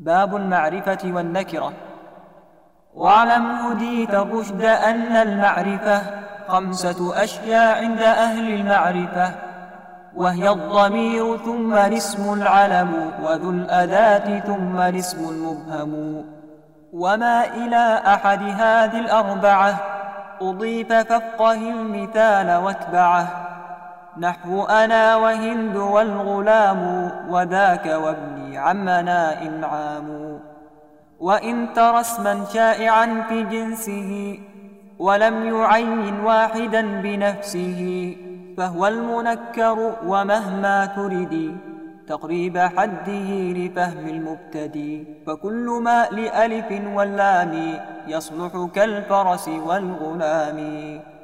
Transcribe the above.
باب المعرفة والنكرة. واعلم هديت رشد أن المعرفة خمسة أشياء عند أهل المعرفة، وهي الضمير ثم الاسم العلم، وذو الأداة ثم الاسم المبهم. وما إلى أحد هذه الأربعة أضيف فافقه المثال واتبعه، نحو أنا وهند والغلام، وذاك وابني عمنا إنعام. وإن ترى اسما شائعا في جنسه ولم يعين واحدا بنفسه، فهو المنكر ومهما تردي تقريب حده لفهم المبتدي. فكل ما لألف واللام يصلح كالفرس والغلام.